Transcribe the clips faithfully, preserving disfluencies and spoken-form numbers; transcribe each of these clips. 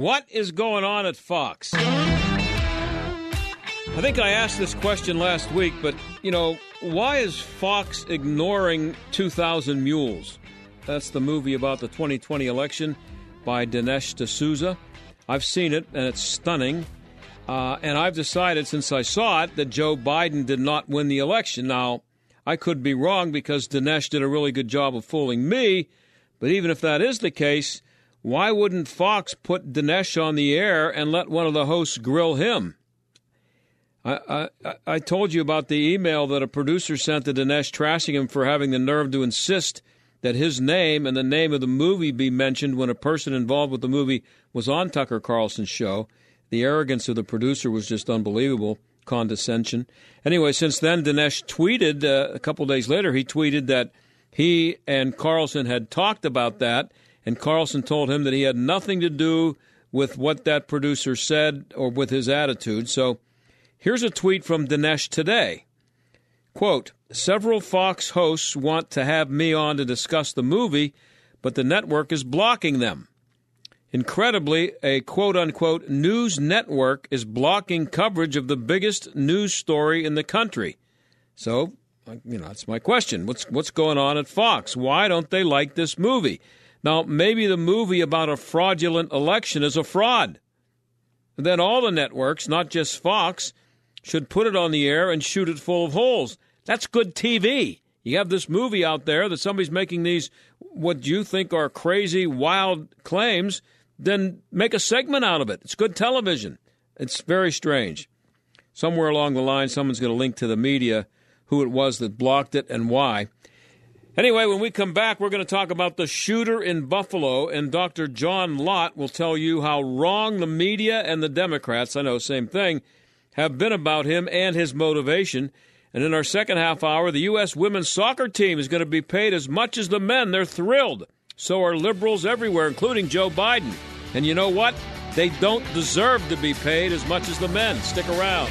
What is going on at Fox? I think I asked this question last week, but, you know, why is Fox ignoring two thousand Mules? That's the movie about the twenty twenty election by Dinesh D'Souza. I've seen it, and it's stunning. Uh, and I've decided since I saw it that Joe Biden did not win the election. Now, I could be wrong because Dinesh did a really good job of fooling me. But even if that is the case, why wouldn't Fox put Dinesh on the air and let one of the hosts grill him? I, I, I told you about the email that a producer sent to Dinesh trashing him for having the nerve to insist that his name and the name of the movie be mentioned when a person involved with the movie was on Tucker Carlson's show. The arrogance of the producer was just unbelievable, condescension. Anyway, since then, Dinesh tweeted, uh, a couple days later, he tweeted that he and Carlson had talked about that, and Carlson told him that he had nothing to do with what that producer said or with his attitude. So here's a tweet from Dinesh today. Quote, several Fox hosts want to have me on to discuss the movie, but the network is blocking them. Incredibly, a quote-unquote news network is blocking coverage of the biggest news story in the country. So, you know, that's my question. What's what's going on at Fox? Why don't they like this movie? Now, maybe the movie about a fraudulent election is a fraud. Then all the networks, not just Fox, should put it on the air and shoot it full of holes. That's good T V. You have this movie out there that somebody's making these what you think are crazy, wild claims, then make a segment out of it. It's good television. It's very strange. Somewhere along the line, someone's going to link to the media who it was that blocked it and why. Anyway, when we come back, we're going to talk about the shooter in Buffalo, and Doctor John Lott will tell you how wrong the media and the Democrats, I know, same thing, have been about him and his motivation. And in our second half hour, the U S women's soccer team is going to be paid as much as the men. They're thrilled. So are liberals everywhere, including Joe Biden. And you know what? They don't deserve to be paid as much as the men. Stick around.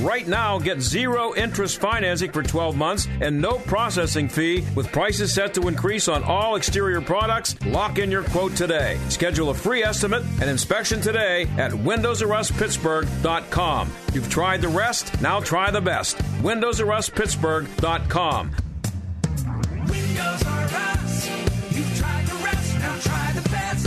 right now, get zero interest financing for twelve months and no processing fee with prices set to increase on all exterior products. Lock in your quote today. Schedule a free estimate and inspection today at windows or us pittsburgh dot com. You've tried the rest, now try the best. windows or us pittsburgh dot com. Windows are us. You've tried the rest, now try the best.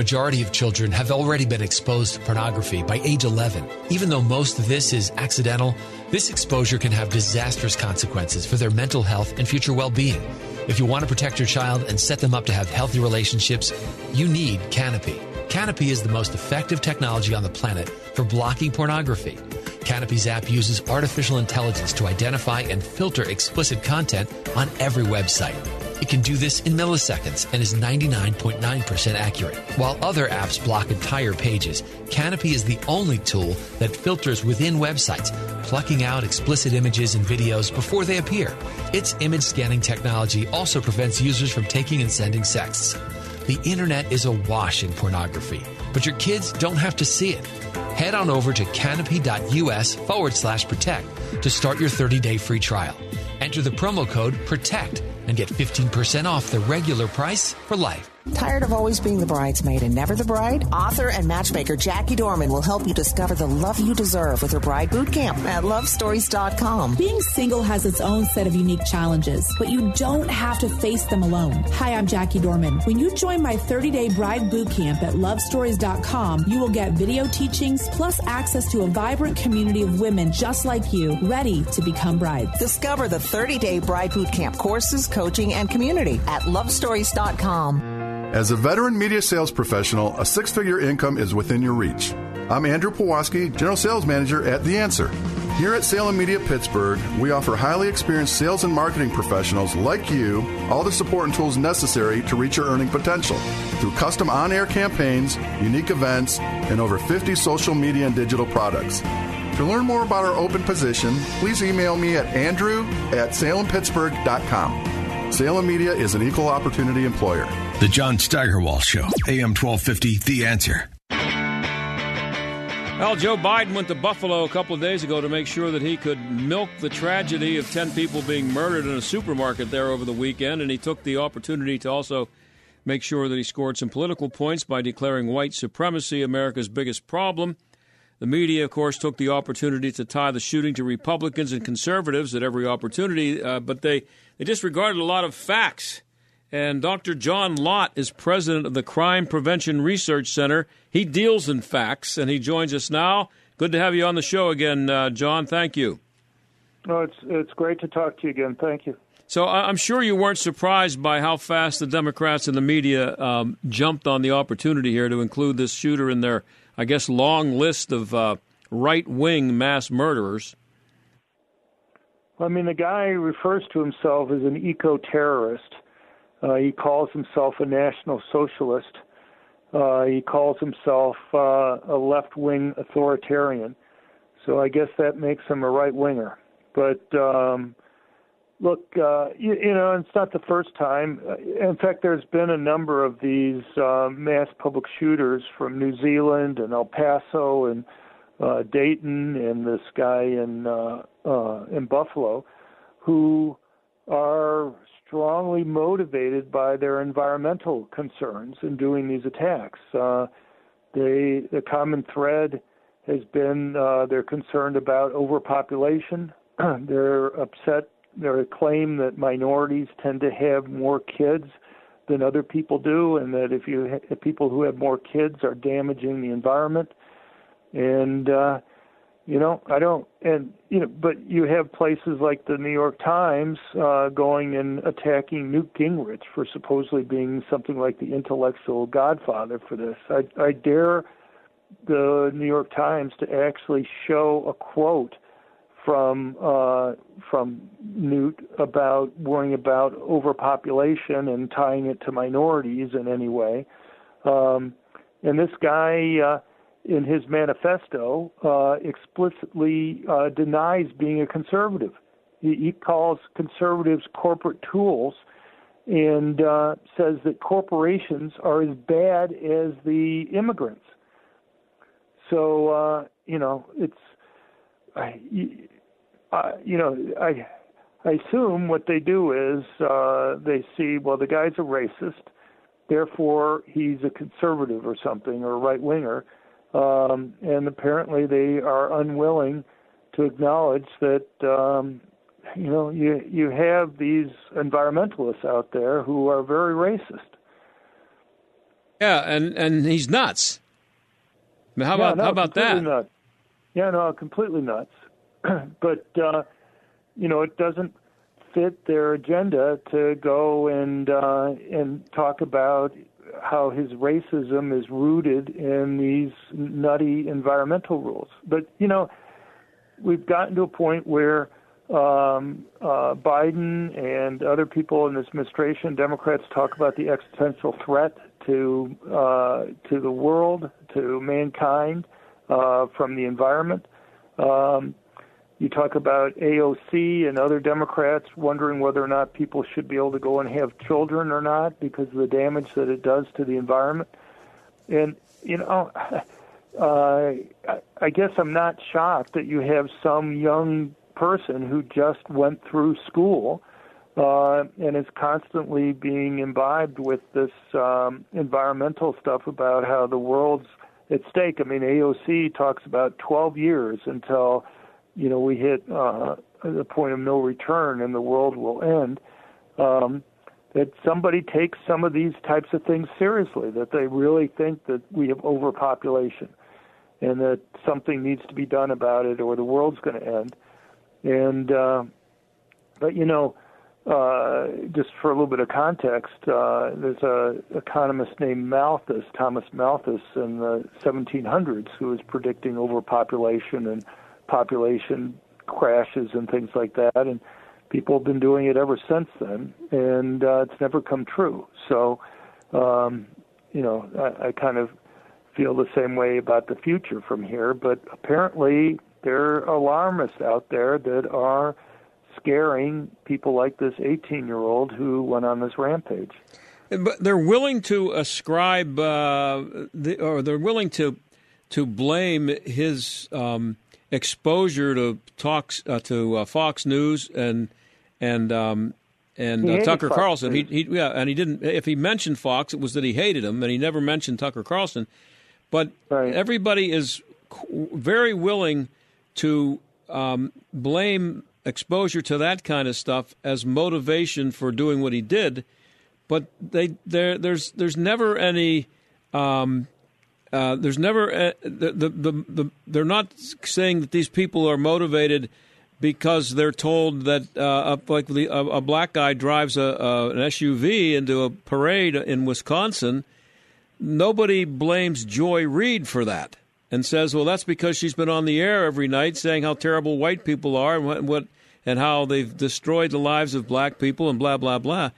majority of children have already been exposed to pornography by age eleven. Even though most of this is accidental, this exposure can have disastrous consequences for their mental health and future well-being. If you want to protect your child and set them up to have healthy relationships, you need Canopy. Canopy is the most effective technology on the planet for blocking pornography. Canopy's app uses artificial intelligence to identify and filter explicit content on every website. It can do this in milliseconds and is ninety-nine point nine percent accurate. While other apps block entire pages, Canopy is the only tool that filters within websites, plucking out explicit images and videos before they appear. Its image scanning technology also prevents users from taking and sending sexts. The internet is awash in pornography, but your kids don't have to see it. Head on over to canopy.us forward slash protect to start your thirty-day free trial. Enter the promo code PROTECT and get fifteen percent off the regular price for life. Tired of always being the bridesmaid and never the bride? Author and matchmaker Jackie Dorman will help you discover the love you deserve with her Bride Boot Camp at love stories dot com. Being single has its own set of unique challenges, but you don't have to face them alone. Hi, I'm Jackie Dorman. When you join my thirty-day Bride Boot Camp at love stories dot com, you will get video teachings plus access to a vibrant community of women just like you, ready to become brides. Discover the thirty-day Bride Boot Camp courses, coaching, and community at love stories dot com. As a veteran media sales professional, a six-figure income is within your reach. I'm Andrew Pulaski, General Sales Manager at The Answer. Here at Salem Media Pittsburgh, we offer highly experienced sales and marketing professionals like you all the support and tools necessary to reach your earning potential through custom on-air campaigns, unique events, and over fifty social media and digital products. To learn more about our open position, please email me at andrew at salem pittsburgh dot com. Salem Media is an equal opportunity employer. The John Steigerwald Show, A M twelve fifty, The Answer. Well, Joe Biden went to Buffalo a couple of days ago to make sure that he could milk the tragedy of ten people being murdered in a supermarket there over the weekend, and he took the opportunity to also make sure that he scored some political points by declaring white supremacy America's biggest problem. The media, of course, took the opportunity to tie the shooting to Republicans and conservatives at every opportunity, uh, but they, they disregarded a lot of facts. And Doctor John Lott is president of the Crime Prevention Research Center. He deals in facts, and he joins us now. Good to have you on the show again, uh, John. Thank you. Oh, it's it's great to talk to you again. Thank you. So I'm sure you weren't surprised by how fast the Democrats and the media um, jumped on the opportunity here to include this shooter in their, I guess, long list of uh, right-wing mass murderers. I mean, the guy refers to himself as an eco-terrorist. Uh, he calls himself a national socialist. Uh, he calls himself uh, a left-wing authoritarian. So I guess that makes him a right-winger. But um, look, uh, you, you know, it's not the first time. In fact, there's been a number of these uh, mass public shooters from New Zealand and El Paso and uh, Dayton and this guy in uh, uh, in Buffalo who are strongly motivated by their environmental concerns in doing these attacks. Uh, they, the common thread has been uh, they're concerned about overpopulation. They're upset. They claim that minorities tend to have more kids than other people do, and that if you ha- people who have more kids are damaging the environment. And uh, You know, I don't, and, you know, but you have places like the New York Times uh, going and attacking Newt Gingrich for supposedly being something like the intellectual godfather for this. I, I dare the New York Times to actually show a quote from uh, from Newt about worrying about overpopulation and tying it to minorities in any way. Um, and this guy, uh, in his manifesto, uh, explicitly uh, denies being a conservative. He, he calls conservatives corporate tools and uh, says that corporations are as bad as the immigrants. So, uh, you know, it's, I, I, you know, I, I assume what they do is uh, they see, well, the guy's a racist, therefore he's a conservative or something or a right-winger. Um, and apparently they are unwilling to acknowledge that, um, you know, you you have these environmentalists out there who are very racist. Yeah, and, and he's nuts. I mean, how yeah, about no, how about that? Nuts. Yeah, no, completely nuts. But, uh, you know, it doesn't fit their agenda to go and uh, and talk about how his racism is rooted in these nutty environmental rules. But, you know, we've gotten to a point where um, uh, Biden and other people in this administration, Democrats, talk about the existential threat to uh, to the world, to mankind, uh, from the environment. Um, you talk about A O C and other Democrats wondering whether or not people should be able to go and have children or not because of the damage that it does to the environment. And, you know, uh, I guess I'm not shocked that you have some young person who just went through school uh, and is constantly being imbibed with this um, environmental stuff about how the world's at stake. I mean, A O C talks about twelve years until, you know, we hit uh, the point of no return and the world will end. Um, that somebody takes some of these types of things seriously, that they really think that we have overpopulation and that something needs to be done about it or the world's going to end. And, uh, but, you know, uh, just for a little bit of context, uh, there's an economist named Malthus, Thomas Malthus, in the seventeen hundreds, who was predicting overpopulation and population crashes and things like that. And people have been doing it ever since then, and uh, it's never come true. So, um, you know, I, I kind of feel the same way about the future from here, but apparently there are alarmists out there that are scaring people like this eighteen-year-old who went on this rampage. But they're willing to ascribe, uh, the, or they're willing to to blame his um, exposure to talks uh, to uh, Fox News and and um, and uh, Tucker Fox Carlson. He, he, yeah, and he didn't. If he mentioned Fox, it was that he hated him, and he never mentioned Tucker Carlson. But right. Everybody is very willing to um, blame exposure to that kind of stuff as motivation for doing what he did, but they there there's there's never any um, uh, there's never uh, the, the the the they're not saying that these people are motivated because they're told that uh, a, like the, a, a black guy drives a, a an S U V into a parade in Wisconsin. Nobody blames Joy Reid for that and says, well, that's because she's been on the air every night saying how terrible white people are and what, what and how they've destroyed the lives of black people and blah, blah, blah.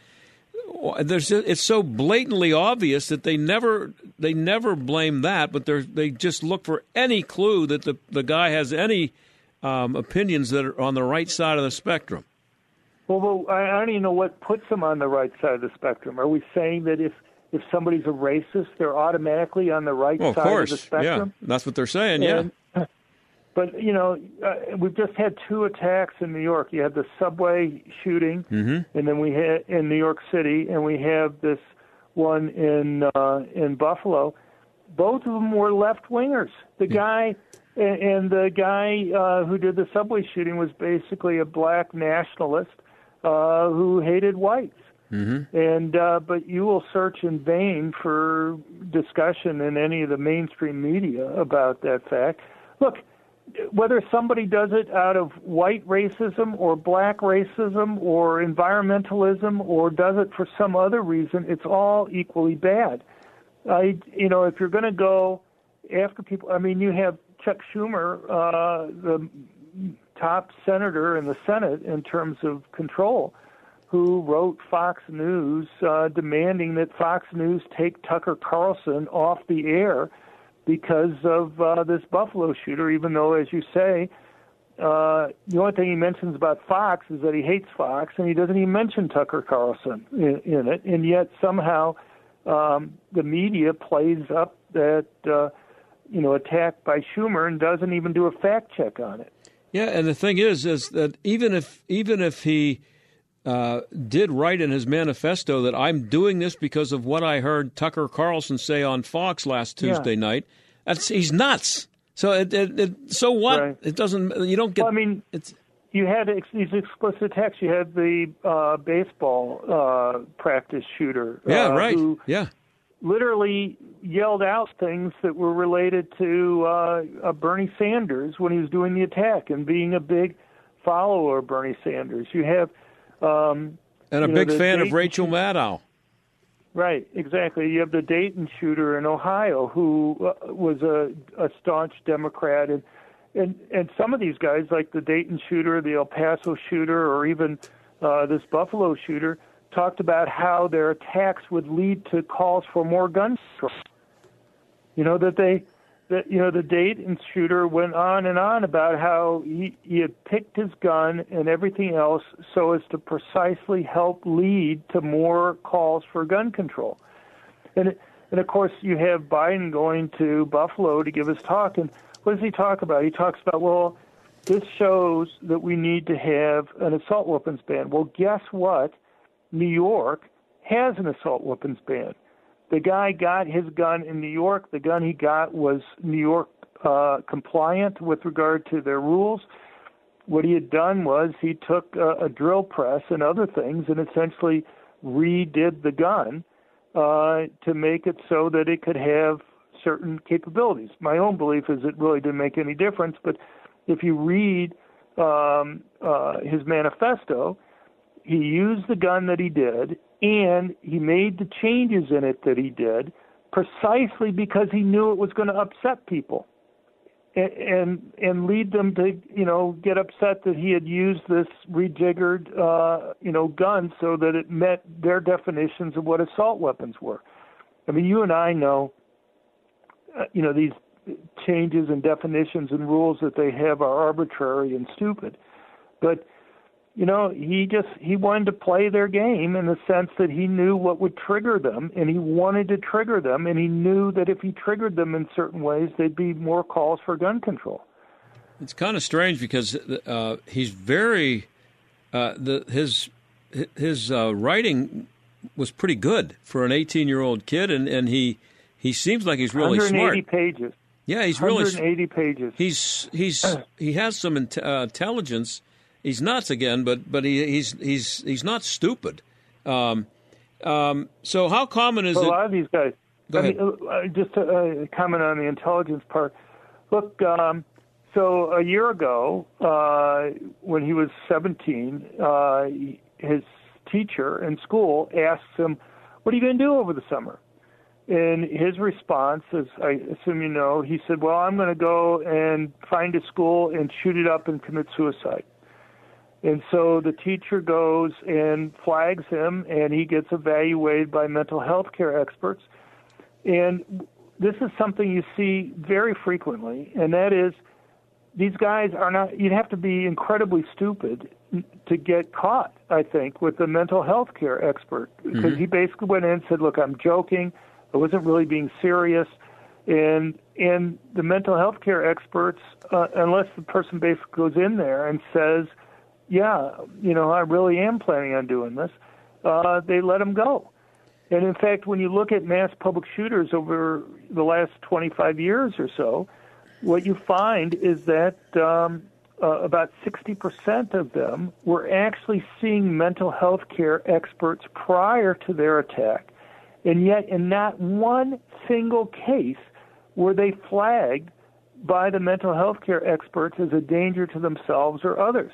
There's, it's so blatantly obvious that they never they never blame that, but they they just look for any clue that the, the guy has any um, opinions that are on the right side of the spectrum. Well, well, I don't even know what puts them on the right side of the spectrum. Are we saying that if If somebody's a racist, they're automatically on the right well, side of course. Of the spectrum? Yeah, that's what they're saying, and, yeah. But, you know, uh, we've just had two attacks in New York. You had the subway shooting, mm-hmm. and then we had in New York City, and we have this one in uh, in Buffalo. Both of them were left-wingers. The yeah. guy and, and the guy uh, who did the subway shooting was basically a black nationalist uh, who hated whites. Mm-hmm. And uh, but you will search in vain for discussion in any of the mainstream media about that fact. Look, whether somebody does it out of white racism or black racism or environmentalism or does it for some other reason, it's all equally bad. I, you know, if you're going to go after people, I mean, you have Chuck Schumer, uh, the top senator in the Senate in terms of control, who wrote Fox News uh, demanding that Fox News take Tucker Carlson off the air because of uh, this Buffalo shooter, even though, as you say, uh, the only thing he mentions about Fox is that he hates Fox, and he doesn't even mention Tucker Carlson in, in it. And yet somehow um, the media plays up that uh, you know attack by Schumer and doesn't even do a fact check on it. Yeah, and the thing is, is that even if even if he... Uh, did write in his manifesto that I'm doing this because of what I heard Tucker Carlson say on Fox last Tuesday yeah. night. That's he's nuts. So it, it, it so what? Right. It doesn't. You don't get. Well, I mean, it's you had ex- these explicit attacks. You had the uh, baseball uh, practice shooter. Yeah, uh, right. Who yeah, literally yelled out things that were related to uh, uh, Bernie Sanders when he was doing the attack and being a big follower of Bernie Sanders. You have. Um, and a big know, fan Dayton of Rachel Maddow. Right, exactly. You have the Dayton shooter in Ohio who uh, was a, a staunch Democrat and And and some of these guys, like the Dayton shooter, the El Paso shooter, or even uh, this Buffalo shooter, talked about how their attacks would lead to calls for more gun control. You know, that they, that you know, the Dayton shooter went on and on about how he, he had picked his gun and everything else so as to precisely help lead to more calls for gun control. And it, and of course, you have Biden going to Buffalo to give his talk, and what does he talk about? He talks about, well, this shows that we need to have an assault weapons ban. Well, guess what? New York has an assault weapons ban. The guy got his gun in New York. The gun he got was New York uh, compliant with regard to their rules. What he had done was he took a, a drill press and other things and essentially redid the gun uh, to make it so that it could have certain capabilities. My own belief is it really didn't make any difference, but if you read um, uh, his manifesto, he used the gun that he did, and he made the changes in it that he did precisely because he knew it was going to upset people and, and, and lead them to, you know, get upset that he had used this rejiggered, uh, you know, gun so that it met their definitions of what assault weapons were. I mean, you and I know Uh, you know, these changes and definitions and rules that they have are arbitrary and stupid. But, you know, he just, he wanted to play their game in the sense that he knew what would trigger them, and he wanted to trigger them, and he knew that if he triggered them in certain ways, there'd be more calls for gun control. It's kind of strange because uh, he's very, uh, the, his, his uh, writing was pretty good for an eighteen-year-old kid, and, and he... He seems like he's really smart. one hundred eighty pages. Yeah, he's really one hundred eighty pages. He's he's he has some in, uh, intelligence. He's nuts again, but but he he's he's he's not stupid. Um, um, so how common is well, it? A lot of these guys. Go I ahead. Mean, uh, just to uh, comment on the intelligence part. Look, um, so a year ago, uh, when he was seventeen, uh, his teacher in school asked him, "What are you going to do over the summer?" And his response, as I assume you know, he said, well, I'm going to go and find a school and shoot it up and commit suicide. And so the teacher goes and flags him, and he gets evaluated by mental health care experts. And this is something you see very frequently, and that is these guys are not – you'd have to be incredibly stupid to get caught, I think, with the mental health care expert, because mm-hmm. he basically went in and said, look, I'm joking. I wasn't really being serious, and and the mental health care experts, uh, unless the person basically goes in there and says, yeah, you know, I really am planning on doing this, uh, they let them go. And in fact, when you look at mass public shooters over the last twenty-five years or so, what you find is that um, uh, about sixty percent of them were actually seeing mental health care experts prior to their attack. And yet in not one single case were they flagged by the mental health care experts as a danger to themselves or others.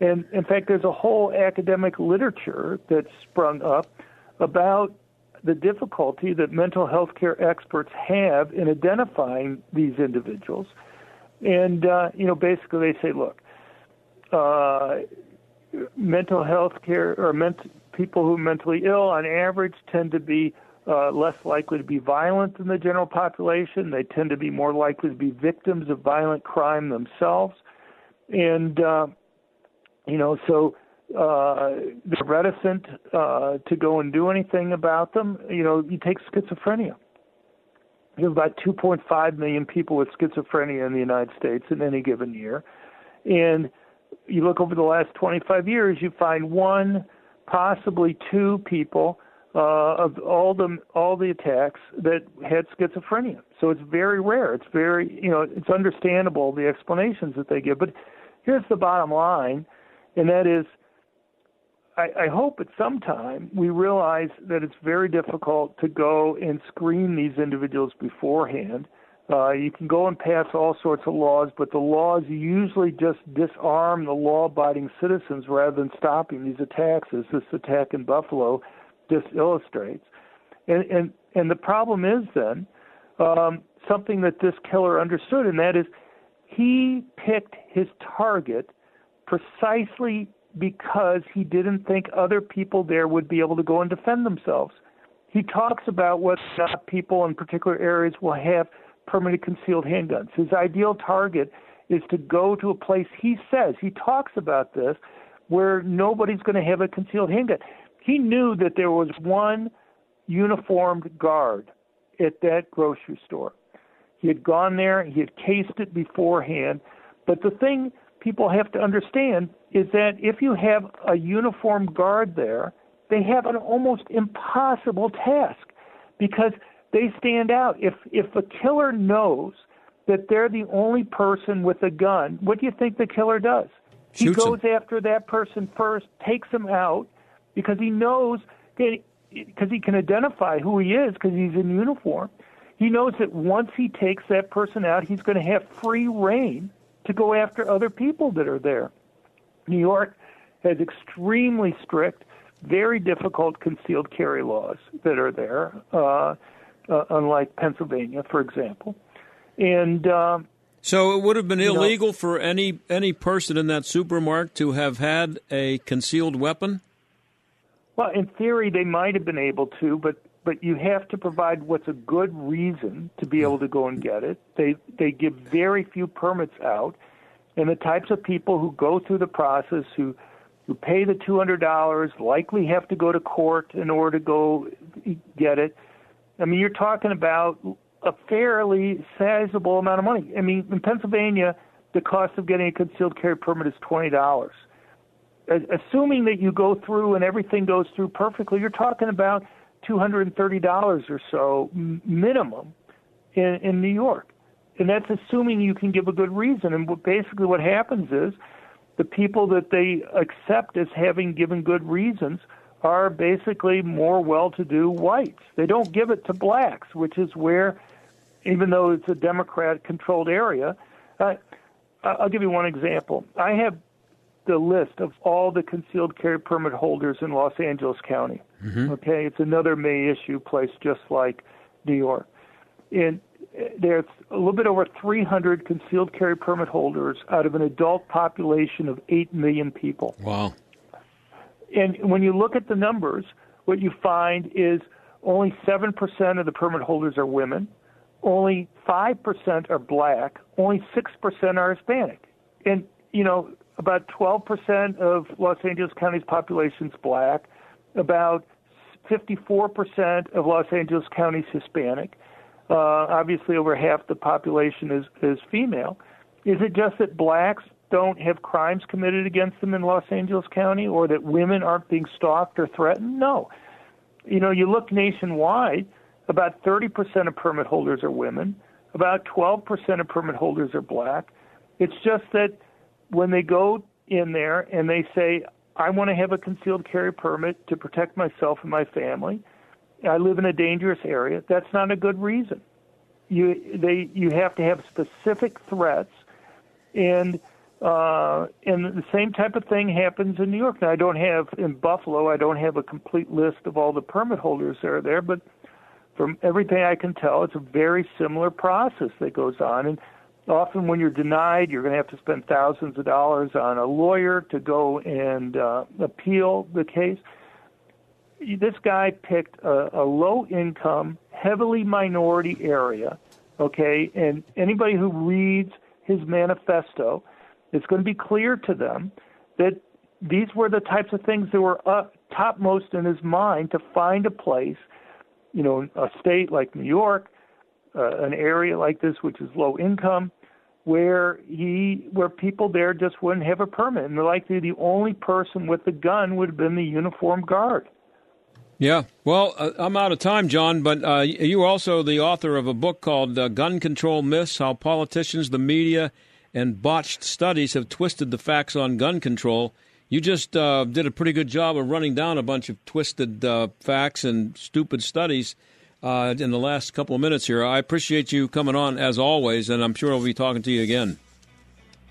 And in fact, there's a whole academic literature that's sprung up about the difficulty that mental health care experts have in identifying these individuals. And, uh, you know, basically they say, look, uh, mental health care or mental... people who are mentally ill, on average, tend to be uh, less likely to be violent than the general population. They tend to be more likely to be victims of violent crime themselves. And, uh, you know, so uh, they're reticent uh, to go and do anything about them. You know, you take schizophrenia. You have about two point five million people with schizophrenia in the United States in any given year. And you look over the last twenty-five years, you find one possibly two people uh, of all the all the attacks that had schizophrenia. So it's very rare. It's very, you know, it's understandable, the explanations that they give. But here's the bottom line, and that is I, I hope at some time we realize that it's very difficult to go and screen these individuals beforehand. Uh, you can go and pass all sorts of laws, but the laws usually just disarm the law-abiding citizens rather than stopping these attacks, as this attack in Buffalo just illustrates. And and, and the problem is then um, something that this killer understood, and that is He picked his target precisely because he didn't think other people there would be able to go and defend themselves. He talks about whether or not people in particular areas will have permanent concealed handguns. His ideal target is to go to a place, he says, he talks about this, where nobody's going to have a concealed handgun. He knew that there was one uniformed guard at that grocery store. He had gone there, he had cased it beforehand. But the thing people have to understand is that if you have a uniformed guard there, they have an almost impossible task because they stand out. If if a killer knows that they're the only person with a gun, what do you think the killer does? He Shoots goes him. after that person first, takes him out, because he knows, because he can identify who he is because he's in uniform. He knows that once he takes that person out, he's going to have free reign to go after other people that are there. New York has extremely strict, very difficult concealed carry laws that are there, uh, uh, unlike Pennsylvania, for example. And um, so it would have been illegal know, for any any person in that supermarket to have had a concealed weapon? Well, in theory, they might have been able to, but but you have to provide what's a good reason to be able to go and get it. They they give very few permits out, and the types of people who go through the process, who who pay the two hundred dollars, likely have to go to court in order to go get it. I mean, you're talking about a fairly sizable amount of money. I mean, in Pennsylvania, the cost of getting a concealed carry permit is twenty dollars. Assuming that you go through and everything goes through perfectly, you're talking about two hundred thirty dollars or so minimum in, in New York. And that's assuming you can give a good reason. And what, basically what happens is the people that they accept as having given good reasons are basically more well-to-do whites. They don't give it to blacks, which is where, even though it's a Democrat-controlled area, uh, I'll give you one example. I have the list of all the concealed carry permit holders in Los Angeles County. Mm-hmm. Okay, it's another May issue place just like New York. And there's a little bit over three hundred concealed carry permit holders out of an adult population of eight million people. Wow. And when you look at the numbers, what you find is only seven percent of the permit holders are women, only five percent are black, only six percent are Hispanic. And, you know, about twelve percent of Los Angeles County's population is black, about fifty-four percent of Los Angeles County is Hispanic. Uh, obviously, over half the population is, is female. Is it just that blacks don't have crimes committed against them in Los Angeles County, or that women aren't being stalked or threatened? No. You know, you look nationwide, about thirty percent of permit holders are women, about twelve percent of permit holders are black. It's just that when they go in there and they say, I want to have a concealed carry permit to protect myself and my family, I live in a dangerous area, that's not a good reason. You they you have to have specific threats, and Uh, and the same type of thing happens in New York. Now, I don't have, in Buffalo, I don't have a complete list of all the permit holders that are there, but from everything I can tell, it's a very similar process that goes on. And often when you're denied, you're going to have to spend thousands of dollars on a lawyer to go and uh, appeal the case. This guy picked a, a low-income, heavily minority area, okay, and anybody who reads his manifesto, it's going to be clear to them that these were the types of things that were up, topmost in his mind, to find a place, you know, a state like New York, uh, an area like this, which is low income, where he, where people there just wouldn't have a permit. And likely the only person with a gun would have been the uniformed guard. Yeah. Well, uh, I'm out of time, John, but uh, you're also the author of a book called uh, Gun Control Myths, How Politicians, the Media, and Botched Studies Have Twisted the Facts on Gun Control. You just uh, did a pretty good job of running down a bunch of twisted uh, facts and stupid studies uh, in the last couple of minutes here. I appreciate you coming on, as always, and I'm sure I'll be talking to you again.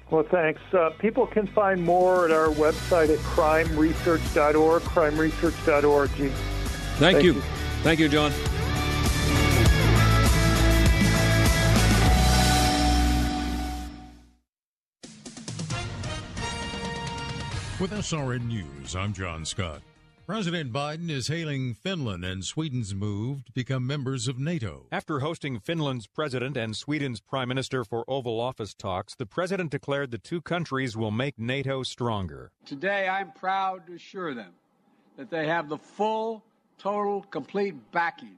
Well, thanks. Uh, people can find more at our website at crime research dot org, crime research dot org. Thank, Thank you. you. Thank you, John. With S R N News, I'm John Scott. President Biden is hailing Finland and Sweden's move to become members of NATO. After hosting Finland's president and Sweden's prime minister for Oval Office talks, the president declared the two countries will make NATO stronger. Today, I'm proud to assure them that they have the full, total, complete backing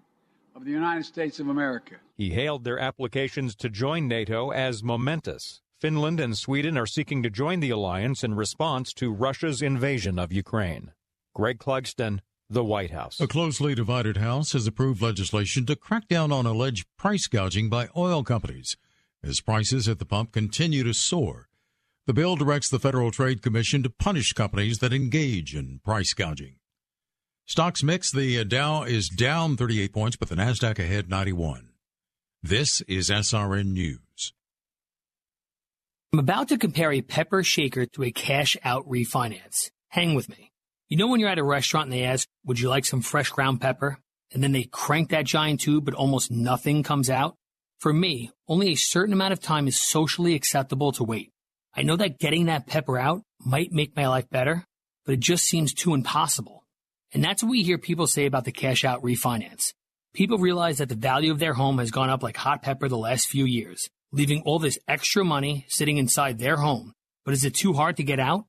of the United States of America. He hailed their applications to join NATO as momentous. Finland and Sweden are seeking to join the alliance in response to Russia's invasion of Ukraine. Greg Clugston, The White House. A closely divided House has approved legislation to crack down on alleged price gouging by oil companies as prices at the pump continue to soar. The bill directs the Federal Trade Commission to punish companies that engage in price gouging. Stocks mix. The Dow is down thirty-eight points, but the Nasdaq ahead ninety-one. This is S R N News. I'm about to compare a pepper shaker to a cash-out refinance. Hang with me. You know when you're at a restaurant and they ask, would you like some fresh ground pepper? And then they crank that giant tube, but almost nothing comes out? For me, only a certain amount of time is socially acceptable to wait. I know that getting that pepper out might make my life better, but it just seems too impossible. And that's what we hear people say about the cash-out refinance. People realize that the value of their home has gone up like hot pepper the last few years, leaving all this extra money sitting inside their home. But is it too hard to get out?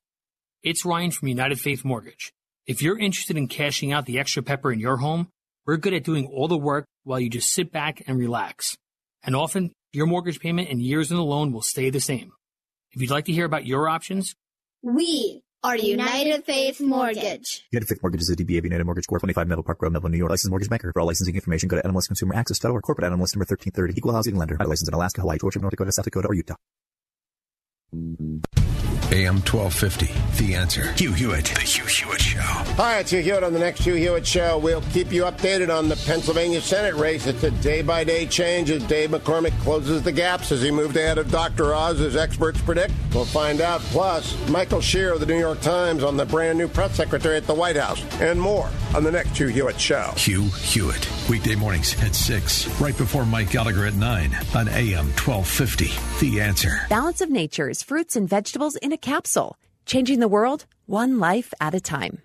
It's Ryan from United Faith Mortgage. If you're interested in cashing out the extra pepper in your home, we're good at doing all the work while you just sit back and relax. And often, your mortgage payment and years in the loan will stay the same. If you'd like to hear about your options, we are United Faith Mortgage. United Faith Mortgage is a D B A of United Mortgage Corp, twenty-five Melville Park Road, Melville, New York. Licensed mortgage banker. For all licensing information, go to animalist consumer access dot org. Corporate animalist number thirteen thirty. Equal housing lender. Licensed in Alaska, Hawaii, Georgia, North Dakota, South Dakota, or Utah. A M twelve fifty, The Answer. Hugh Hewitt, The Hugh Hewitt Show. Hi, it's Hugh Hewitt on the next Hugh Hewitt Show. We'll keep you updated on the Pennsylvania Senate race. It's a day-by-day change as Dave McCormick closes the gaps as he moved ahead of Doctor Oz, as experts predict. We'll find out. Plus, Michael Shear of the New York Times on the brand-new press secretary at the White House. And more on the next Hugh Hewitt Show. Hugh Hewitt, weekday mornings at six, right before Mike Gallagher at nine on A M twelve fifty, The Answer. Balance of Nature's fruits and vegetables in a capsule, changing the world one life at a time.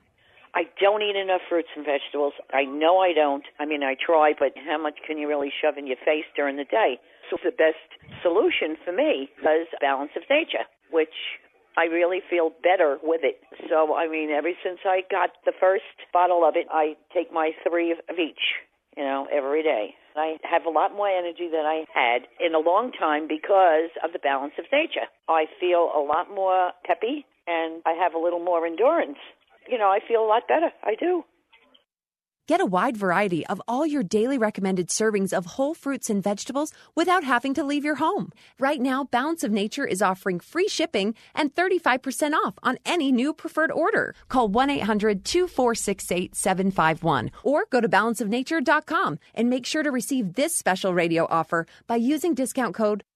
I don't eat enough fruits and vegetables. I know I don't. I mean, I try, but how much can you really shove in your face during the day? So the best solution for me was Balance of Nature, which I really feel better with it. So, I mean, ever since I got the first bottle of it, I take my three of each, you know, every day. I have a lot more energy than I had in a long time because of the Balance of Nature. I feel a lot more peppy, and I have a little more endurance. You know, I feel a lot better. I do. Get a wide variety of all your daily recommended servings of whole fruits and vegetables without having to leave your home. Right now, Balance of Nature is offering free shipping and thirty-five percent off on any new preferred order. Call one eight hundred two four six eight seven five one or go to balance of nature dot com and make sure to receive this special radio offer by using discount code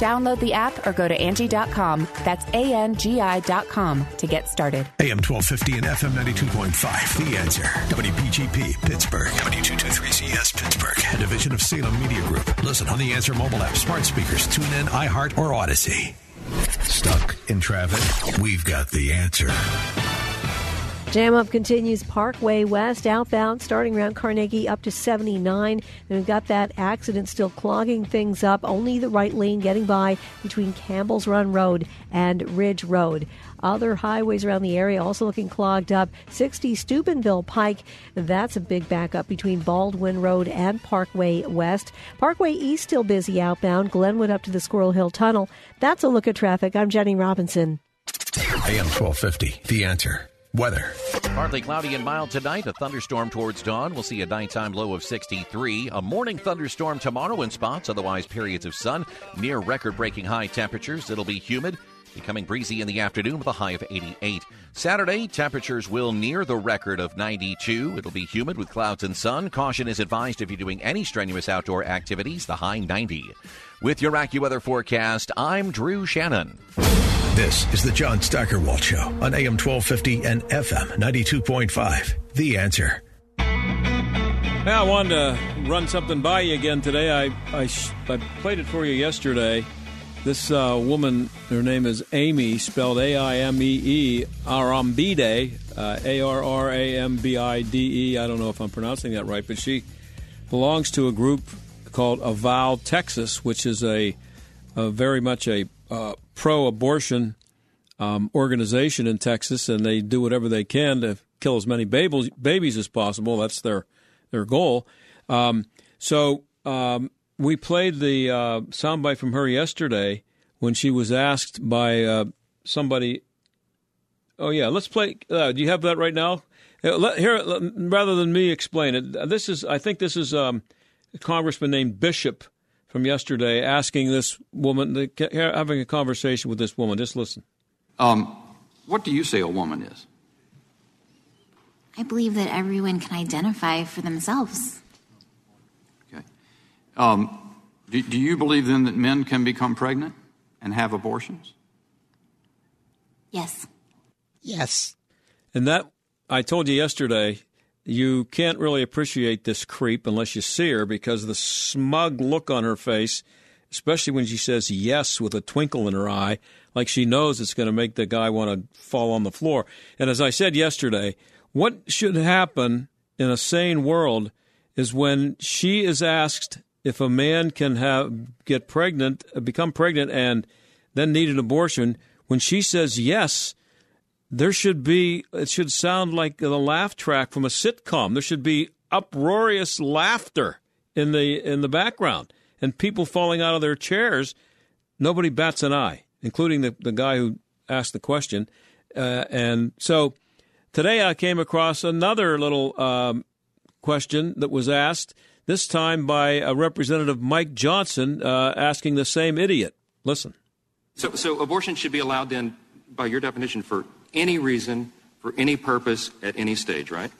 Download the app or go to Angie dot com. That's A N G I dot com to get started. A M twelve fifty and F M ninety-two point five. The Answer. W P G P, Pittsburgh. W two two three C S, Pittsburgh. A division of Salem Media Group. Listen on the Answer mobile app, smart speakers, TuneIn, iHeart, or Odyssey. Stuck in traffic? We've got the answer. Jam up continues Parkway West outbound, starting around Carnegie up to seventy-nine. Then we've got that accident still clogging things up. Only the right lane getting by between Campbell's Run Road and Ridge Road. Other highways around the area also looking clogged up. sixty Steubenville Pike, that's a big backup between Baldwin Road and Parkway West. Parkway East still busy outbound, Glenwood up to the Squirrel Hill Tunnel. That's a look at traffic. I'm Jenny Robinson. A M twelve fifty, The Answer. Weather. Partly cloudy and mild tonight. A thunderstorm towards dawn. We'll see a nighttime low of sixty-three. A morning thunderstorm tomorrow in spots, otherwise periods of sun. Near record-breaking high temperatures. It'll be humid. Becoming breezy in the afternoon with a high of eighty-eight. Saturday, temperatures will near the record of ninety-two. It'll be humid with clouds and sun. Caution is advised if you're doing any strenuous outdoor activities. The high ninety. With your AccuWeather forecast, I'm Drew Shannon. This is the John Steigerwald Show on A M twelve fifty and F M ninety-two point five. The Answer. Now, I wanted to run something by you again today. I, I, I played it for you yesterday. This uh, woman, her name is Amy, spelled A I M E E, Arambide, uh, A R R A M B I D E. I don't know if I'm pronouncing that right, but she belongs to a group called Avow Texas, which is a, a very much a uh, pro-abortion um, organization in Texas, and they do whatever they can to kill as many babies, babies as possible. That's their, their goal. Um, so... Um, We played the uh, soundbite from her yesterday when she was asked by uh, somebody. Oh, yeah, let's play. Uh, do you have that right now? Let, here, let, rather than me explain it, this is. I think this is um, a congressman named Bishop from yesterday asking this woman, having a conversation with this woman. Just listen. Um, what do you say a woman is? I believe that everyone can identify for themselves. Um, do, do you believe, then, that men can become pregnant and have abortions? Yes. Yes. And that, I told you yesterday, you can't really appreciate this creep unless you see her, because the smug look on her face, especially when she says yes with a twinkle in her eye, like she knows it's going to make the guy want to fall on the floor. And as I said yesterday, what should happen in a sane world is when she is asked if a man can have get pregnant, become pregnant, and then need an abortion, when she says yes, there should be, it should sound like the laugh track from a sitcom. There should be uproarious laughter in the in the background and people falling out of their chairs. Nobody bats an eye, including the, the guy who asked the question. Uh, and so today I came across another little um, question that was asked, this time by a Representative Mike Johnson uh, asking the same idiot. Listen. So, so abortion should be allowed then, by your definition, for any reason, for any purpose, at any stage, right?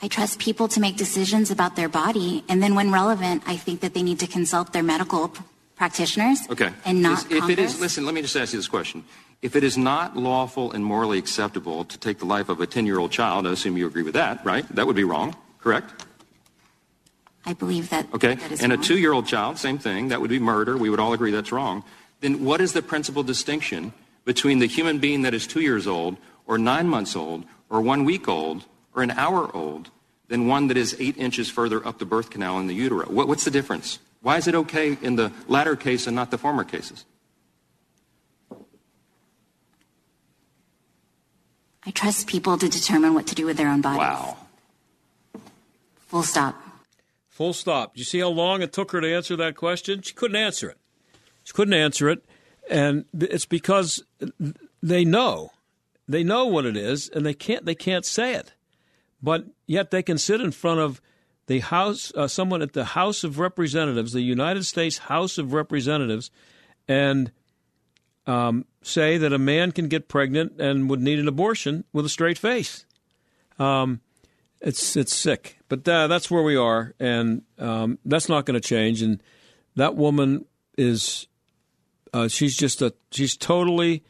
I trust people to make decisions about their body, and then when relevant, I think that they need to consult their medical p- practitioners okay. and not Congress. If it is, listen, let me just ask you this question. If it is not lawful and morally acceptable to take the life of a ten-year-old child, I assume you agree with that, right? That would be wrong, correct? I believe that. Okay, that is and wrong. A two-year-old child, same thing. That would be murder. We would all agree that's wrong. Then what is the principal distinction between the human being that is two years old or nine months old or one week old or an hour old than one that is eight inches further up the birth canal in the utero? What, what's the difference? Why is it okay in the latter case and not the former cases? I trust people to determine what to do with their own bodies. Wow. Full stop. Full stop. Did you see how long it took her to answer that question? She couldn't answer it. She couldn't answer it. And it's because they know. They know what it is, and they can't they can't say it. But yet they can sit in front of the House, uh, someone at the House of Representatives, the United States House of Representatives, and um, say that a man can get pregnant and would need an abortion with a straight face. Um It's it's sick, but uh, that's where we are, and um, that's not going to change. And that woman is uh, she's just a she's totally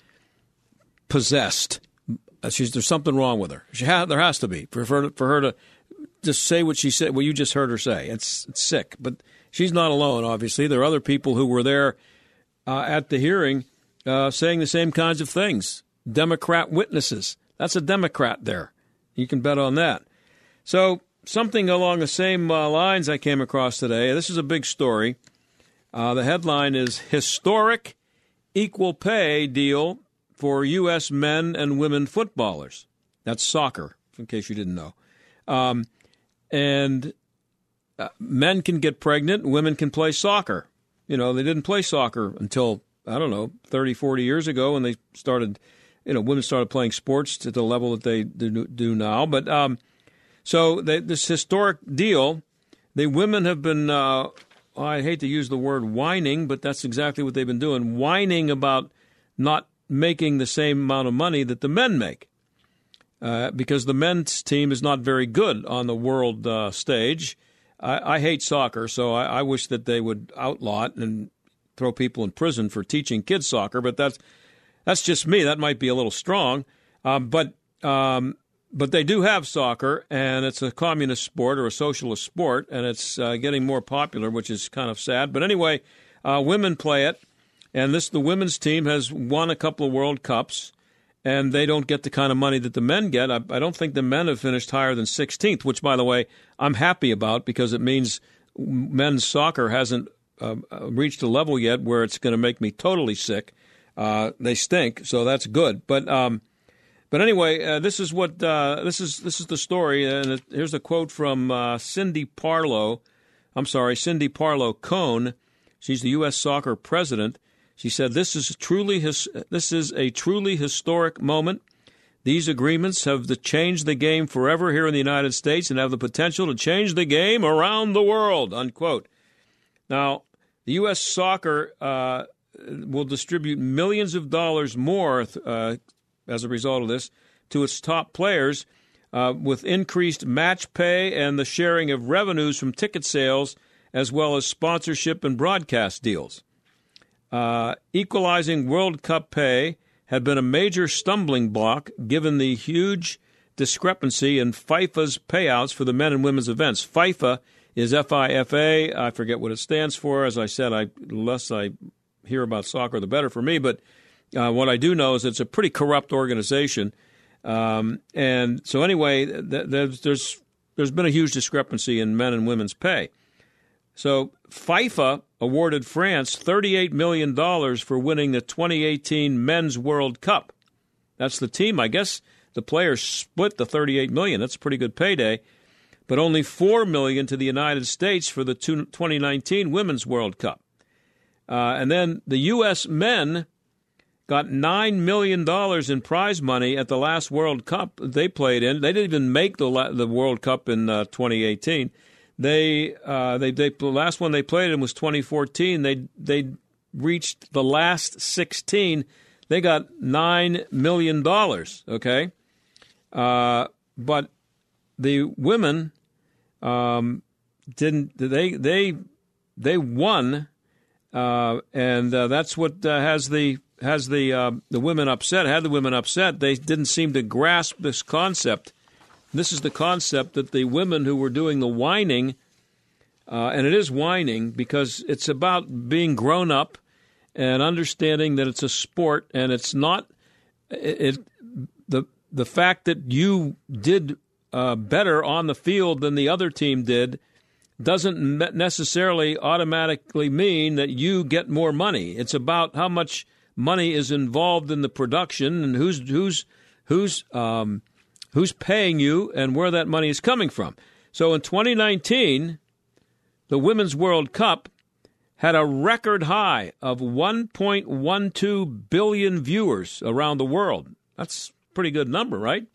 possessed. She's there's something wrong with her. She ha- there has to be for her to, for her to just say what she said. What you just heard her say. It's, it's sick, but she's not alone. Obviously, there are other people who were there uh, at the hearing uh, saying the same kinds of things. Democrat witnesses. That's a Democrat there. You can bet on that. So something along the same uh, lines I came across today. This is a big story. Uh, the headline is Historic Equal Pay Deal for U S Men and Women Footballers. That's soccer, in case you didn't know. Um, and uh, men can get pregnant. Women can play soccer. You know, they didn't play soccer until, I don't know, thirty, forty years ago when they started you know, women started playing sports to the level that they do now. But um, so they, this historic deal, the women have been, uh, I hate to use the word whining, but that's exactly what they've been doing, whining about not making the same amount of money that the men make. Uh, because the men's team is not very good on the world uh, stage. I, I hate soccer, so I, I wish that they would outlaw it and throw people in prison for teaching kids soccer. But that's that's just me. That might be a little strong. Um, but um, but they do have soccer, and it's a communist sport or a socialist sport, and it's uh, getting more popular, which is kind of sad. But anyway, uh, women play it, and this the women's team has won a couple of World Cups. And they don't get the kind of money that the men get. I, I don't think the men have finished higher than sixteenth, which, by the way, I'm happy about because it means men's soccer hasn't uh, reached a level yet where it's going to make me totally sick. Uh, they stink, so that's good. But um, but anyway, uh, this is what uh, this is. This is the story, and it, here's a quote from uh, Cindy Parlow. I'm sorry, Cindy Parlow Cohn. She's the U S soccer president. She said, this is truly his, this is a truly historic moment. These agreements have the, changed the game forever here in the United States and have the potential to change the game around the world, unquote. Now, the U S soccer uh, will distribute millions of dollars more uh, as a result of this to its top players uh, with increased match pay and the sharing of revenues from ticket sales as well as sponsorship and broadcast deals. Uh, equalizing World Cup pay had been a major stumbling block given the huge discrepancy in FIFA's payouts for the men and women's events. FIFA is F I F A. I forget what it stands for. As I said, I, the less I hear about soccer, the better for me. But uh, what I do know is it's a pretty corrupt organization. Um, and so anyway, th- th- there's there's been a huge discrepancy in men and women's pay. So FIFA awarded France thirty-eight million dollars for winning the twenty eighteen Men's World Cup. That's the team. I guess the players split the thirty-eight million dollars. That's a pretty good payday. But only four million dollars to the United States for the twenty nineteen Women's World Cup. Uh, and then the U S men got nine million dollars in prize money at the last World Cup they played in. They didn't even make the, la- the World Cup in uh, twenty eighteen. They, uh, they, they, the last one they played in was twenty fourteen. They, they reached the last sixteen. They got nine million dollars, okay? Uh, but the women, um, didn't, they, they, they won, uh, and, uh, that's what, uh, has the, has the, uh, the women upset, had the women upset. They didn't seem to grasp this concept. This is the concept that the women who were doing the whining, uh, and it is whining because it's about being grown up and understanding that it's a sport and it's not it, it the the fact that you did uh, better on the field than the other team did doesn't necessarily automatically mean that you get more money. It's about how much money is involved in the production and who's who's who's. Um, Who's paying you and where that money is coming from. So in twenty nineteen, the Women's World Cup had a record high of one point one two billion viewers around the world. That's a pretty good number, right?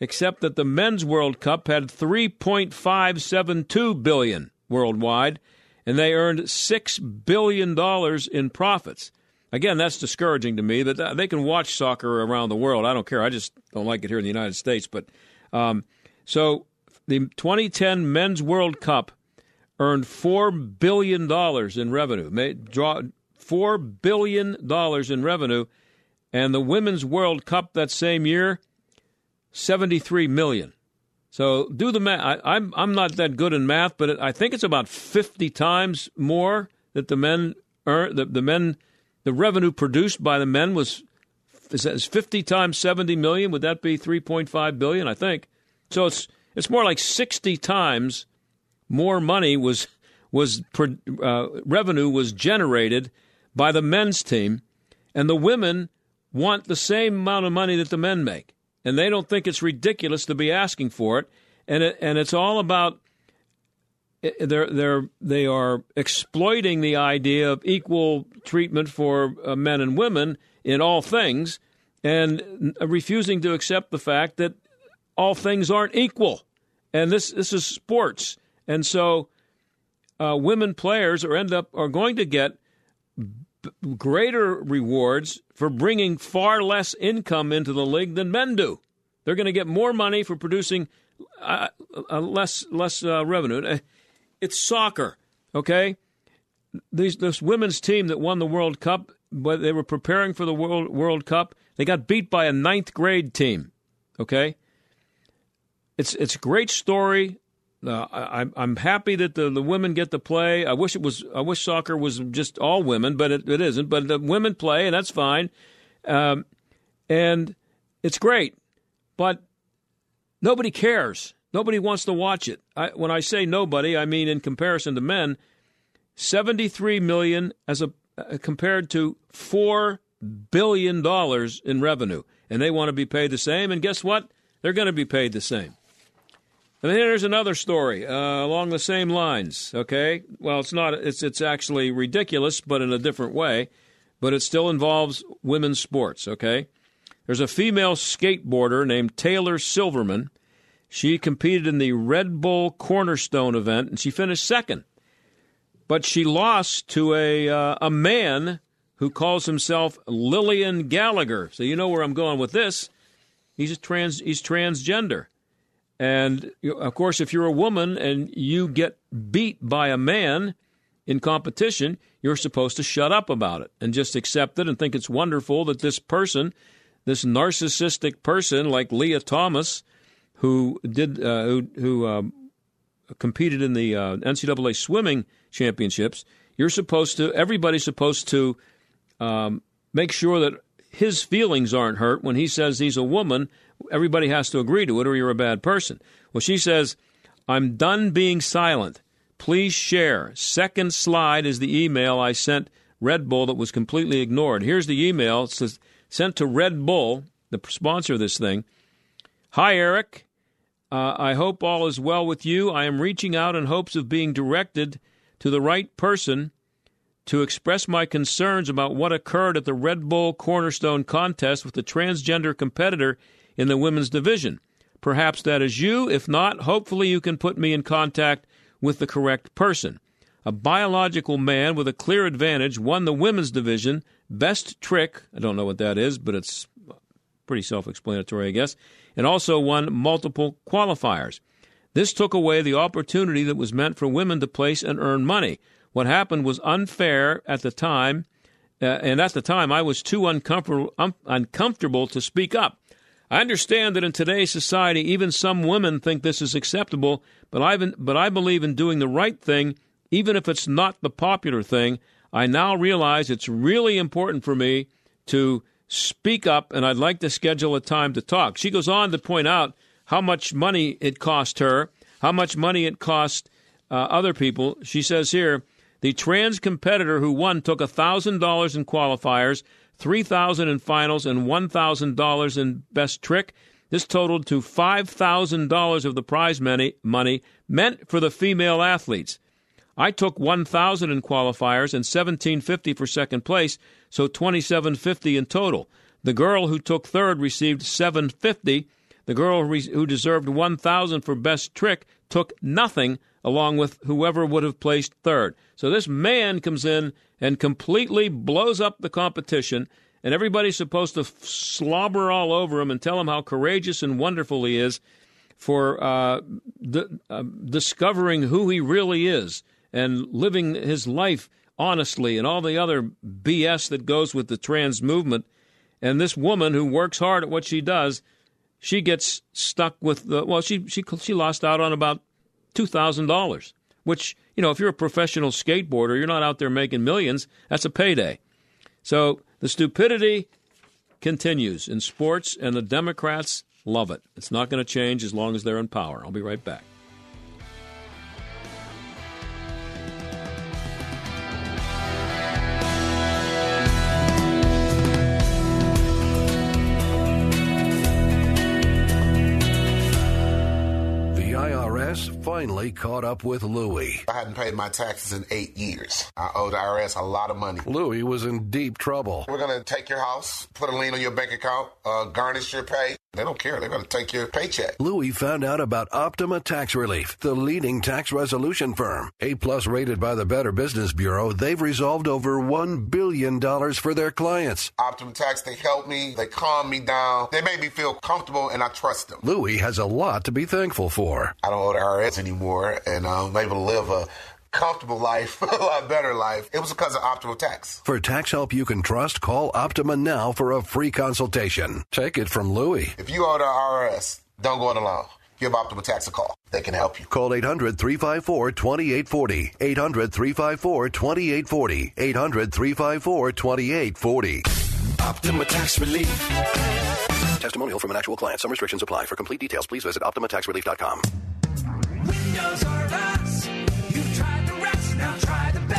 Except that the Men's World Cup had three point five seven two billion worldwide, and they earned six billion dollars in profits. Again, that's discouraging to me. That they can watch soccer around the world. I don't care. I just don't like it here in the United States. But um, so the twenty ten Men's World Cup earned four billion dollars in revenue. Made, draw four billion dollars in revenue, and the Women's World Cup that same year, seventy-three million. So do the math. I, I'm I'm not that good in math, but it, I think it's about fifty times more that the men earn. The, the men. The revenue produced by the men was is fifty times seventy million. Would that be three point five billion? I think. So it's it's more like sixty times more money was was uh, revenue was generated by the men's team, and the women want the same amount of money that the men make, and they don't think it's ridiculous to be asking for it, and it, and it's all about They're, they're, they are exploiting the idea of equal treatment for uh, men and women in all things, and refusing to accept the fact that all things aren't equal. And this this is sports. And so uh, women players are end up are going to get b- greater rewards for bringing far less income into the league than men do. They're going to get more money for producing uh, uh, less less uh, revenue. It's soccer, okay? These, this women's team that won the World Cup, but they were preparing for the World World Cup. They got beat by a ninth grade team, okay? It's it's a great story. Uh, I, I'm happy that the, the women get to play. I wish it was. I wish soccer was just all women, but it, it isn't. But the women play, and that's fine, um, and it's great. But nobody cares. Nobody wants to watch it. I, when I say nobody, I mean in comparison to men, seventy-three million dollars as a uh, compared to four billion dollars in revenue. And they want to be paid the same. And guess what? They're going to be paid the same. And then there's another story uh, along the same lines, okay? Well, it's not. It's it's actually ridiculous, but in a different way. But it still involves women's sports, okay? There's a female skateboarder named Taylor Silverman. She competed in the Red Bull Cornerstone event, and she finished second. But she lost to a uh, a man who calls himself Lillian Gallagher. So you know where I'm going with this. He's a trans. He's transgender. And, of course, if you're a woman and you get beat by a man in competition, you're supposed to shut up about it and just accept it and think it's wonderful that this person, this narcissistic person like Leah Thomas, who did uh, who, who um, competed in the uh, N C double A swimming championships, you're supposed to, everybody's supposed to um, make sure that his feelings aren't hurt when he says he's a woman. Everybody has to agree to it or you're a bad person. Well, she says, I'm done being silent. Please share. Second slide is the email I sent Red Bull that was completely ignored. Here's the email. It says, sent to Red Bull, the sponsor of this thing. Hi, Eric. Uh, I hope all is well with you. I am reaching out in hopes of being directed to the right person to express my concerns about what occurred at the Red Bull Cornerstone contest with the transgender competitor in the women's division. Perhaps that is you. If not, hopefully you can put me in contact with the correct person. A biological man with a clear advantage won the women's division. Best trick, I don't know what that is, but it's pretty self-explanatory, I guess, and also won multiple qualifiers. This took away the opportunity that was meant for women to place and earn money. What happened was unfair at the time, uh, and at the time I was too uncomfortable, um, uncomfortable to speak up. I understand that in today's society, even some women think this is acceptable, but I but I believe in doing the right thing, even if it's not the popular thing. I now realize it's really important for me to speak up, and I'd like to schedule a time to talk. She goes on to point out how much money it cost her, how much money it cost uh, other people. She says here, the trans competitor who won took one thousand dollars in qualifiers, three thousand dollars in finals, and one thousand dollars in best trick. This totaled to five thousand dollars of the prize money, money meant for the female athletes. I took one thousand dollars in qualifiers and seventeen fifty for second place, so twenty-seven fifty in total. The girl who took third received seven fifty. The girl who deserved one thousand dollars for best trick took nothing, along with whoever would have placed third. So this man comes in and completely blows up the competition, and everybody's supposed to f- slobber all over him and tell him how courageous and wonderful he is for uh, d- uh, discovering who he really is and living his life honestly and all the other B S that goes with the trans movement. And this woman who works hard at what she does, she gets stuck with the, well, she she she lost out on about two thousand dollars, which, you know, if you're a professional skateboarder, you're not out there making millions. That's a payday. So the stupidity continues in sports, and the Democrats love it. It's not going to change as long as they're in power. I'll be right back. finally caught up with Louie. I hadn't paid my taxes in eight years. I owed the I R S a lot of money. Louie was in deep trouble. We're going to take your house, put a lien on your bank account, uh, garnish your pay. They don't care. They're going to take your paycheck. Louie found out about Optima Tax Relief, the leading tax resolution firm. A-plus rated by the Better Business Bureau, they've resolved over one billion dollars for their clients. Optima Tax, they help me. They calm me down. They made me feel comfortable, and I trust them. Louie has a lot to be thankful for. I don't owe the I R S anymore, and I'm able to live a comfortable life, a lot better life. It was because of Optima Tax. For tax help you can trust, call Optima now for a free consultation. Take it from Louie. If you owe the I R S, don't go it alone. Give Optima Tax a call. They can help you. Call eight hundred, three five four, two eight four zero. eight hundred, three five four, two eight four zero. eight hundred, three five four, two eight four zero. Optima Tax Relief. Testimonial from an actual client. Some restrictions apply. For complete details, please visit Optima Tax Relief dot com. Windows are us. Now try the best.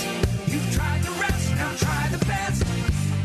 You've tried the rest, now try the best.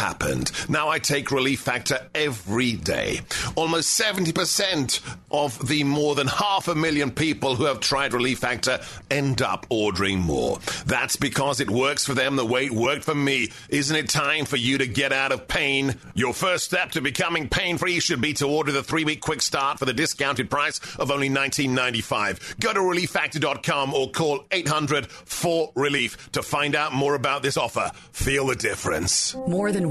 happened. Now I take Relief Factor every day. Almost seventy percent of the more than half a million people who have tried Relief Factor end up ordering more. That's because it works for them the way it worked for me. Isn't it time for you to get out of pain? Your first step to becoming pain-free should be to order the three-week quick start for the discounted price of only nineteen ninety-five. Go to relief factor dot com or call eight hundred, four, relief to find out more about this offer. Feel the difference. More than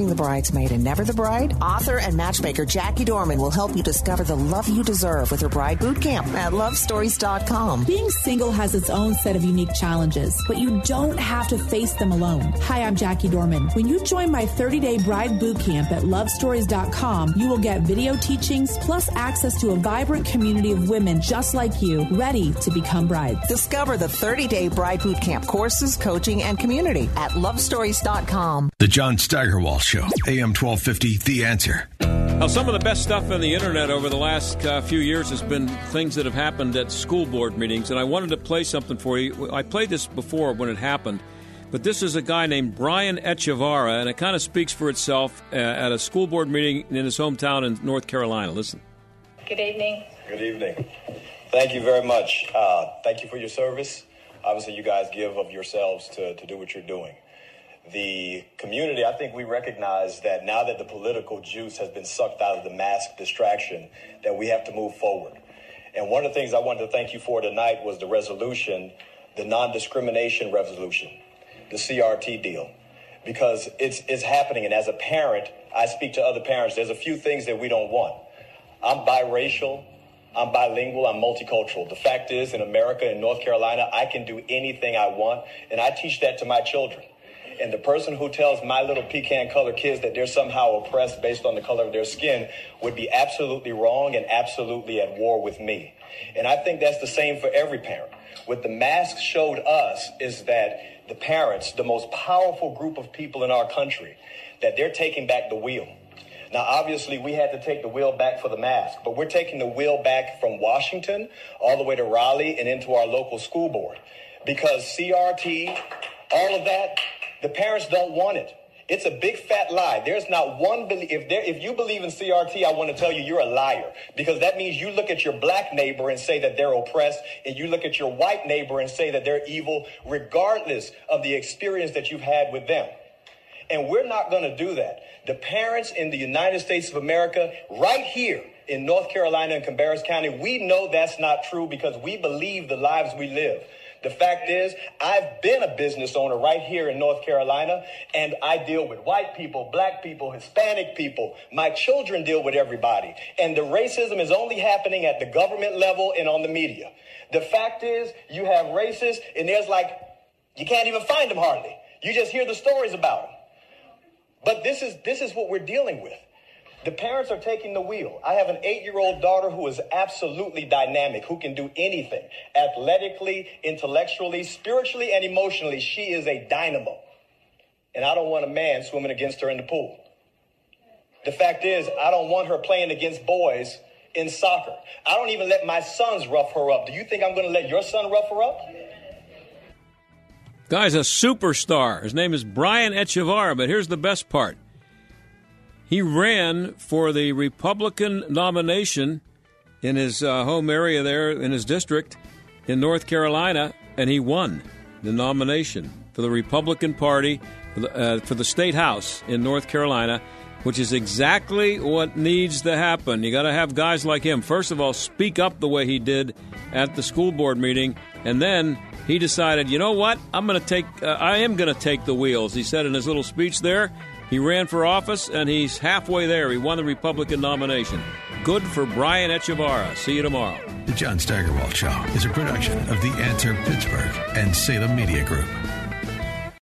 the bridesmaid and never the bride? Author and matchmaker Jackie Dorman will help you discover the love you deserve with her bride boot camp at love stories dot com. Being single has its own set of unique challenges, but you don't have to face them alone. Hi, I'm Jackie Dorman. When you join my thirty-day bride boot camp at love stories dot com, you will get video teachings plus access to a vibrant community of women just like you, ready to become brides. Discover the thirty-day bride boot camp courses, coaching, and community at love stories dot com. The John Steigerwald Show, A M twelve fifty, The Answer. Now, some of the best stuff on the internet over the last uh, few years has been things that have happened at school board meetings, and I wanted to play something for you. I played this before when it happened, but this is a guy named Brian Echevarría, and it kind of speaks for itself uh, at a school board meeting in his hometown in North Carolina. Listen. Good evening. Good evening. Thank you very much. Uh, thank you for your service. Obviously, you guys give of yourselves to, to do what you're doing. The community, I think we recognize that now that the political juice has been sucked out of the mask distraction, that we have to move forward. And one of the things I wanted to thank you for tonight was the resolution, the non-discrimination resolution, the C R T deal, because it's, it's happening. And as a parent, I speak to other parents. There's a few things that we don't want. I'm biracial. I'm bilingual. I'm multicultural. The fact is, in America, in North Carolina, I can do anything I want. And I teach that to my children. And the person who tells my little pecan-colored kids that they're somehow oppressed based on the color of their skin would be absolutely wrong and absolutely at war with me. And I think that's the same for every parent. What the mask showed us is that the parents, the most powerful group of people in our country, that they're taking back the wheel. Now, obviously, we had to take the wheel back for the mask, but we're taking the wheel back from Washington all the way to Raleigh and into our local school board. Because C R T, all of that, the parents don't want it. It's a big fat lie. There's not one belief. If there, if you believe in C R T, I want to tell you you're a liar, because that means you look at your black neighbor and say that they're oppressed, and you look at your white neighbor and say that they're evil, regardless of the experience that you've had with them. And we're not going to do that. The parents in the United States of America, right here in North Carolina and Cabarrus County, we know that's not true because we believe the lives we live. The fact is, I've been a business owner right here in North Carolina, and I deal with white people, black people, Hispanic people. My children deal with everybody. And the racism is only happening at the government level and on the media. The fact is, you have racists, and there's like, you can't even find them hardly. You just hear the stories about them. But this is, this is what we're dealing with. The parents are taking the wheel. I have an eight-year-old daughter who is absolutely dynamic, who can do anything. Athletically, intellectually, spiritually, and emotionally, she is a dynamo. And I don't want a man swimming against her in the pool. The fact is, I don't want her playing against boys in soccer. I don't even let my sons rough her up. Do you think I'm going to let your son rough her up? Guy's a superstar. His name is Brian Echevarría, but here's the best part. He ran for the Republican nomination in his uh, home area there, in his district in North Carolina, and he won the nomination for the Republican Party for the, uh, for the state house in North Carolina, which is exactly what needs to happen. You got to have guys like him. First of all, speak up the way he did at the school board meeting, and then he decided, you know what? I'm going to take. Uh, I am going to take the wheels. He said in his little speech there. He ran for office, and he's halfway there. He won the Republican nomination. Good for Brian Echevarría. See you tomorrow. The John Steigerwald Show is a production of The Answer Pittsburgh and Salem Media Group.